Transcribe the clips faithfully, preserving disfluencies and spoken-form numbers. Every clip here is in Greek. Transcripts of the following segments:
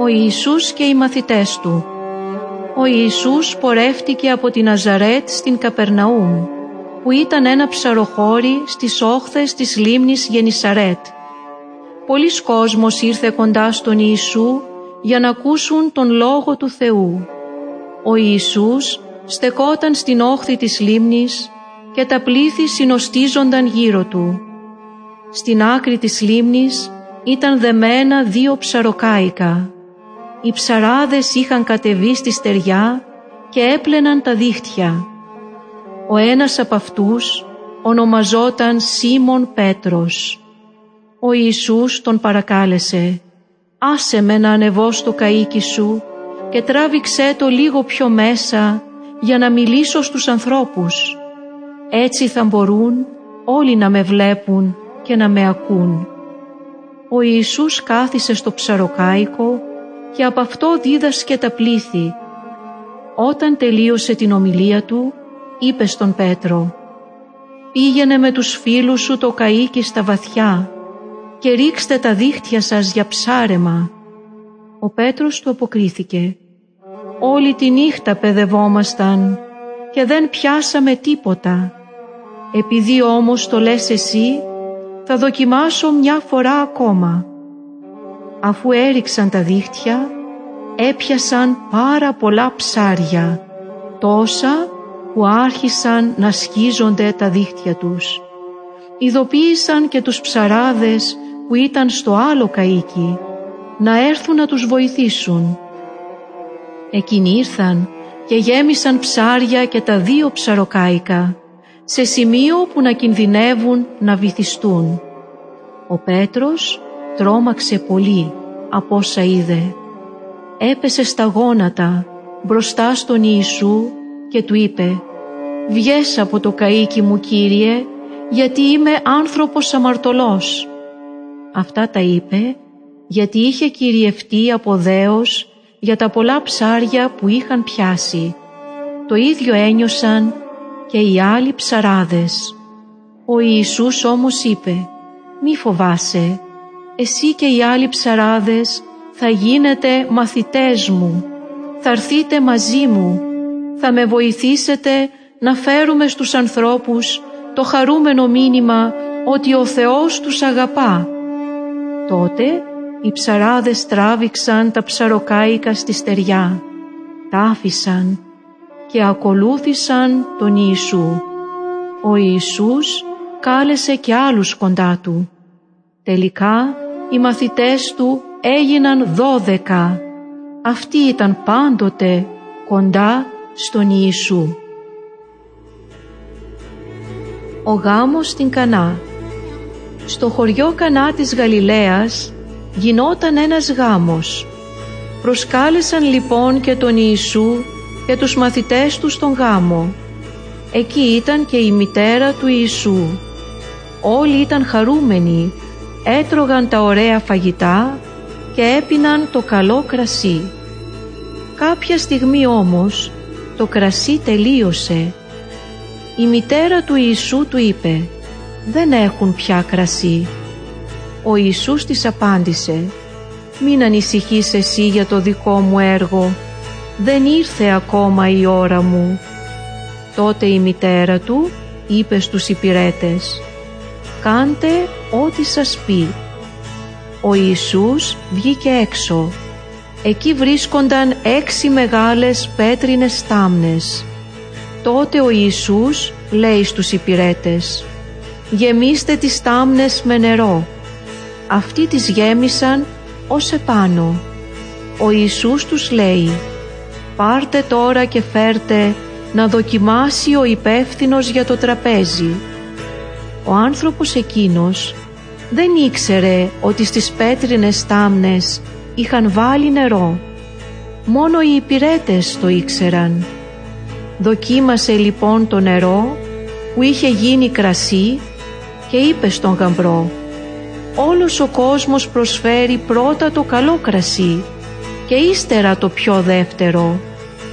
ο Ιησούς και οι μαθητές του. Ο Ιησούς πορεύτηκε από τη Ναζαρέτ στην Καπερναούμ, που ήταν ένα ψαροχώρι στις όχθες της λίμνης Γενησαρέτ. Πολλοί κόσμος ήρθε κοντά στον Ιησού για να ακούσουν τον Λόγο του Θεού. Ο Ιησούς στεκόταν στην όχθη της λίμνης και τα πλήθη συνοστίζονταν γύρω του. Στην άκρη της λίμνης ήταν δεμένα δύο ψαροκάικα. Οι ψαράδες είχαν κατεβεί στη στεριά και έπλαιναν τα δίχτυα. Ο ένας από αυτούς ονομαζόταν Σίμων Πέτρος. Ο Ιησούς τον παρακάλεσε «Άσε με να ανεβώ στο καίκι σου και τράβηξέ το λίγο πιο μέσα για να μιλήσω στους ανθρώπους. Έτσι θα μπορούν όλοι να με βλέπουν και να με ακούν». Ο Ιησούς κάθισε στο ψαροκάικο και από αυτό δίδασκε τα πλήθη. Όταν τελείωσε την ομιλία του, είπε στον Πέτρο «Πήγαινε με τους φίλους σου το καίκι στα βαθιά και ρίξτε τα δίχτυα σας για ψάρεμα». Ο Πέτρος του αποκρίθηκε «Όλη τη νύχτα παιδευόμασταν και δεν πιάσαμε τίποτα. Επειδή όμως το λες εσύ, θα δοκιμάσω μια φορά ακόμα». Αφού έριξαν τα δίχτυα, έπιασαν πάρα πολλά ψάρια, τόσα που άρχισαν να σκίζονται τα δίχτυα τους. Ειδοποίησαν και τους ψαράδες που ήταν στο άλλο καίκι, να έρθουν να τους βοηθήσουν. Εκείνοι ήρθαν και γέμισαν ψάρια και τα δύο ψαροκάικα, σε σημείο που να κινδυνεύουν να βυθιστούν. Ο Πέτρος τρόμαξε πολύ από όσα είδε. Έπεσε στα γόνατα μπροστά στον Ιησού και του είπε «Βγες από το καίκι μου, Κύριε, γιατί είμαι άνθρωπος αμαρτωλός». Αυτά τα είπε γιατί είχε κυριευτεί από δέος για τα πολλά ψάρια που είχαν πιάσει. Το ίδιο ένιωσαν και οι άλλοι ψαράδες. Ο Ιησούς όμως είπε «Μη φοβάσαι, εσύ και οι άλλοι ψαράδες θα γίνετε μαθητές μου, θα έρθείτε μαζί μου, θα με βοηθήσετε να φέρουμε στους ανθρώπους το χαρούμενο μήνυμα ότι ο Θεός τους αγαπά». Τότε οι ψαράδες τράβηξαν τα ψαροκάικα στη στεριά, τα άφησαν και ακολούθησαν τον Ιησού. Ο Ιησούς κάλεσε και άλλους κοντά του. Τελικά οι μαθητές του έγιναν δώδεκα. Αυτοί ήταν πάντοτε κοντά στον Ιησού. Ο γάμος στην Κανά. Στο χωριό Κανά της Γαλιλαίας γινόταν ένας γάμος. Προσκάλεσαν λοιπόν και τον Ιησού και τους μαθητές του στον γάμο. Εκεί ήταν και η μητέρα του Ιησού. Όλοι ήταν χαρούμενοι, έτρωγαν τα ωραία φαγητά και έπιναν το καλό κρασί. Κάποια στιγμή όμως το κρασί τελείωσε. Η μητέρα του Ιησού του είπε «Δεν έχουν πια κρασί». Ο Ιησούς της απάντησε «Μην ανησυχείς εσύ για το δικό μου έργο, δεν ήρθε ακόμα η ώρα μου». Τότε η μητέρα του είπε στους υπηρέτες «Κάντε ό,τι σας πει». Ο Ιησούς βγήκε έξω. Εκεί βρίσκονταν έξι μεγάλες πέτρινες στάμνες. Τότε ο Ιησούς λέει στους υπηρέτες «Γεμίστε τις στάμνες με νερό». Αυτοί τις γέμισαν ως επάνω. Ο Ιησούς τους λέει «Πάρτε τώρα και φέρτε να δοκιμάσει ο υπεύθυνος για το τραπέζι». Ο άνθρωπος εκείνος δεν ήξερε ότι στις πέτρινες στάμνες είχαν βάλει νερό. Μόνο οι υπηρέτες το ήξεραν. Δοκίμασε λοιπόν το νερό που είχε γίνει κρασί και είπε στον γαμπρό «Όλος ο κόσμος προσφέρει πρώτα το καλό κρασί και ύστερα το πιο δεύτερο.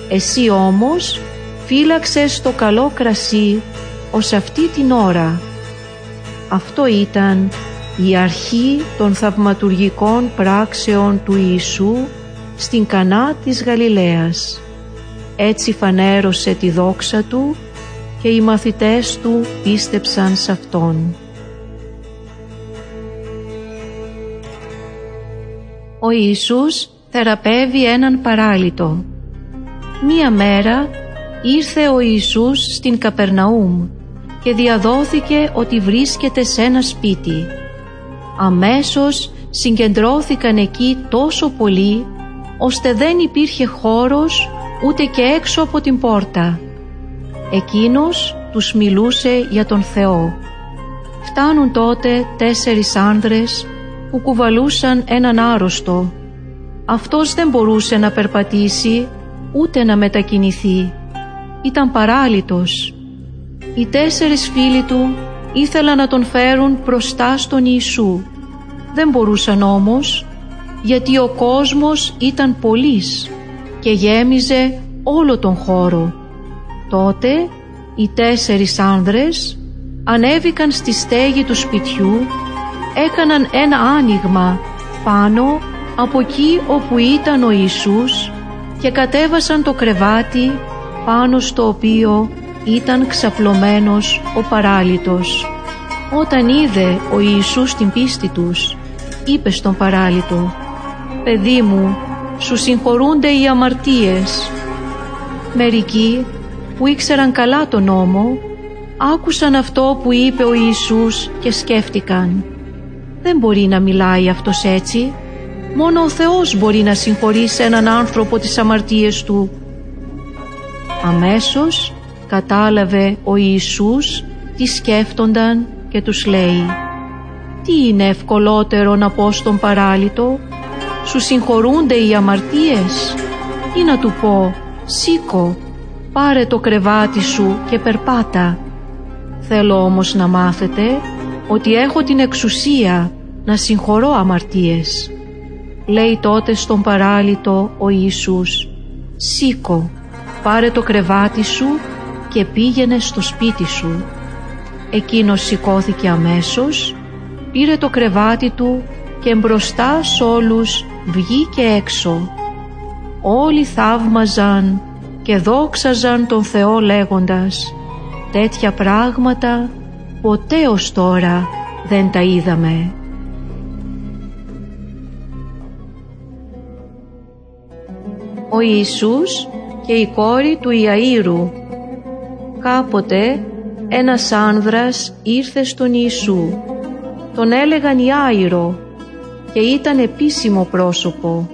Εσύ όμως φύλαξες το καλό κρασί ως αυτή την ώρα». Αυτό ήταν η αρχή των θαυματουργικών πράξεων του Ιησού στην Κανά της Γαλιλαίας. Έτσι φανέρωσε τη δόξα του και οι μαθητές του πίστεψαν σε Αυτόν. Ο Ιησούς θεραπεύει έναν παράλυτο. Μία μέρα ήρθε ο Ιησούς στην Καπερναούμ και διαδόθηκε ότι βρίσκεται σε ένα σπίτι. Αμέσως συγκεντρώθηκαν εκεί τόσο πολλοί, ώστε δεν υπήρχε χώρος ούτε και έξω από την πόρτα. Εκείνος τους μιλούσε για τον Θεό. Φτάνουν τότε τέσσερις άνδρες που κουβαλούσαν έναν άρρωστο. Αυτός δεν μπορούσε να περπατήσει ούτε να μετακινηθεί. Ήταν παράλυτος. Οι τέσσερις φίλοι του ήθελαν να τον φέρουν μπροστά στον Ιησού. Δεν μπορούσαν όμως, γιατί ο κόσμος ήταν πολύς και γέμιζε όλο τον χώρο. Τότε οι τέσσερις άνδρες ανέβηκαν στη στέγη του σπιτιού, έκαναν ένα άνοιγμα πάνω από εκεί όπου ήταν ο Ιησούς και κατέβασαν το κρεβάτι πάνω στο οποίο ήταν ξαπλωμένος ο παράλυτος. Όταν είδε ο Ιησούς την πίστη τους, είπε στον παράλυτο, «Παιδί μου, σου συγχωρούνται οι αμαρτίες». Μερικοί που ήξεραν καλά τον νόμο, άκουσαν αυτό που είπε ο Ιησούς και σκέφτηκαν, «Δεν μπορεί να μιλάει αυτός έτσι. Μόνο ο Θεός μπορεί να συγχωρεί σε έναν άνθρωπο τις αμαρτίες του». Αμέσως κατάλαβε ο Ιησούς τι σκέφτονταν και τους λέει, «Τι είναι ευκολότερο να πω στον παράλυτο, σου συγχωρούνται οι αμαρτίες, ή να του πω, σήκω, πάρε το κρεβάτι σου και περπάτα? Θέλω όμως να μάθετε ότι έχω την εξουσία να συγχωρώ αμαρτίες». Λέει τότε στον παράλυτο ο Ιησούς, «Σήκω, πάρε το κρεβάτι σου και πήγαινε στο σπίτι σου». Εκείνος σηκώθηκε αμέσως, πήρε το κρεβάτι του και μπροστά σ' όλους βγήκε έξω. Όλοι θαύμαζαν και δόξαζαν τον Θεό λέγοντας, «Τέτοια πράγματα ποτέ ως τώρα δεν τα είδαμε». Ο Ιησούς και η κόρη του Ιαΐρου. Κάποτε ένας άνδρας ήρθε στον Ιησού. Τον έλεγαν Ιάειρο και ήταν επίσημο πρόσωπο.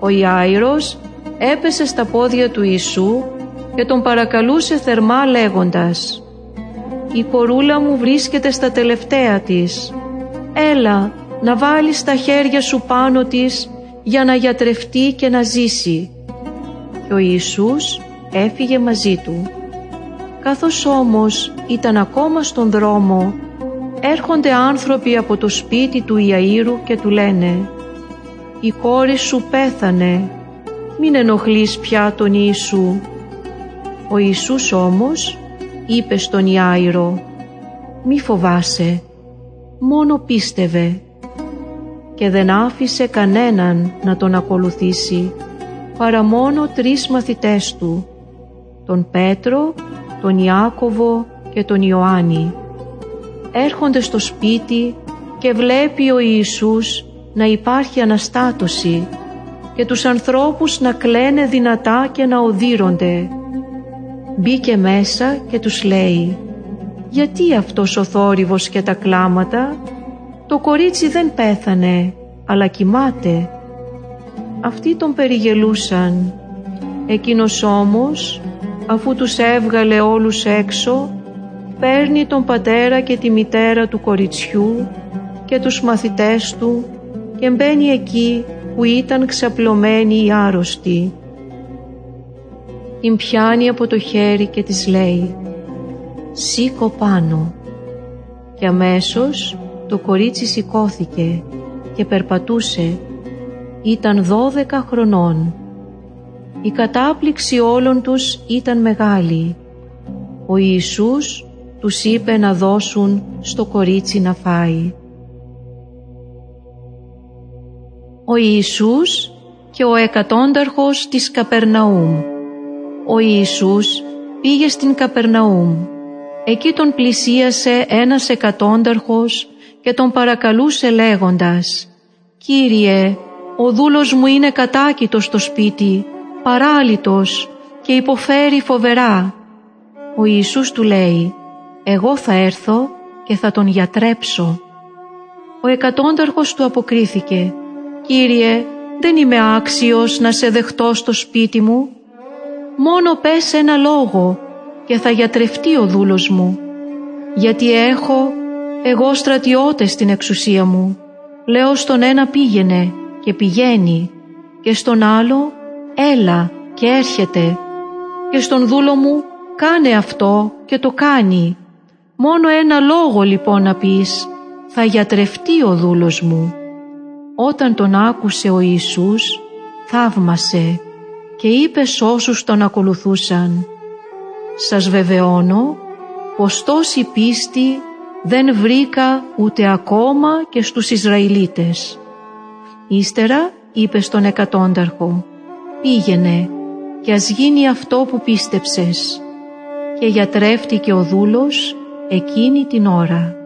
Ο Ιάειρος έπεσε στα πόδια του Ιησού και τον παρακαλούσε θερμά λέγοντας, «Η κορούλα μου βρίσκεται στα τελευταία της. Έλα να βάλεις τα χέρια σου πάνω της για να γιατρευτεί και να ζήσει». Και ο Ιησούς έφυγε μαζί του. Καθώς όμως ήταν ακόμα στον δρόμο, έρχονται άνθρωποι από το σπίτι του Ιαΐρου και του λένε, «Η κόρη σου πέθανε, μην ενοχλείς πια τον Ιησού». Ο Ιησούς όμως είπε στον Ιάειρο, «Μη φοβάσαι, μόνο πίστευε». Και δεν άφησε κανέναν να τον ακολουθήσει, παρά μόνο τρεις μαθητές του, τον Πέτρο, τον Ιάκωβο και τον Ιωάννη. Έρχονται στο σπίτι και βλέπει ο Ιησούς να υπάρχει αναστάτωση και τους ανθρώπους να κλαίνε δυνατά και να οδύρονται. Μπήκε μέσα και τους λέει, «Γιατί αυτός ο θόρυβος και τα κλάματα? Το κορίτσι δεν πέθανε, αλλά κοιμάται». Αυτοί τον περιγελούσαν. Εκείνος όμως, αφού τους έβγαλε όλους έξω, παίρνει τον πατέρα και τη μητέρα του κοριτσιού και τους μαθητές του και μπαίνει εκεί που ήταν ξαπλωμένοι οι άρρωστοι. Την πιάνει από το χέρι και της λέει, «Σήκω πάνω». Και αμέσως το κορίτσι σηκώθηκε και περπατούσε. Ήταν δώδεκα χρονών. Η κατάπληξη όλων τους ήταν μεγάλη. Ο Ιησούς τους είπε να δώσουν στο κορίτσι να φάει. Ο Ιησούς και ο εκατόνταρχος της Καπερναούμ. Ο Ιησούς πήγε στην Καπερναούμ. Εκεί τον πλησίασε ένας εκατόνταρχος και τον παρακαλούσε λέγοντας «Κύριε, ο δούλος μου είναι κατάκητος στο σπίτι, παράλυτος και υποφέρει φοβερά». Ο Ιησούς του λέει «Εγώ θα έρθω και θα τον γιατρέψω». Ο εκατόνταρχος του αποκρίθηκε «Κύριε, δεν είμαι άξιος να σε δεχτώ στο σπίτι μου. Μόνο πες ένα λόγο και θα γιατρευτεί ο δούλος μου. Γιατί έχω εγώ στρατιώτες στην εξουσία μου. Λέω στον ένα πήγαινε και πηγαίνει και στον άλλο έλα και έρχεται και στον δούλο μου κάνε αυτό και το κάνει. Μόνο ένα λόγο λοιπόν να πεις, θα γιατρευτεί ο δούλος μου». Όταν τον άκουσε ο Ιησούς, θαύμασε και είπε σ' όσους τον ακολουθούσαν «Σας βεβαιώνω πως τόση πίστη δεν βρήκα ούτε ακόμα και στους Ισραηλίτες». Ύστερα είπε στον εκατόνταρχο «Πήγαινε και ας γίνει αυτό που πίστεψες». Και γιατρεύτηκε ο δούλος εκείνη την ώρα.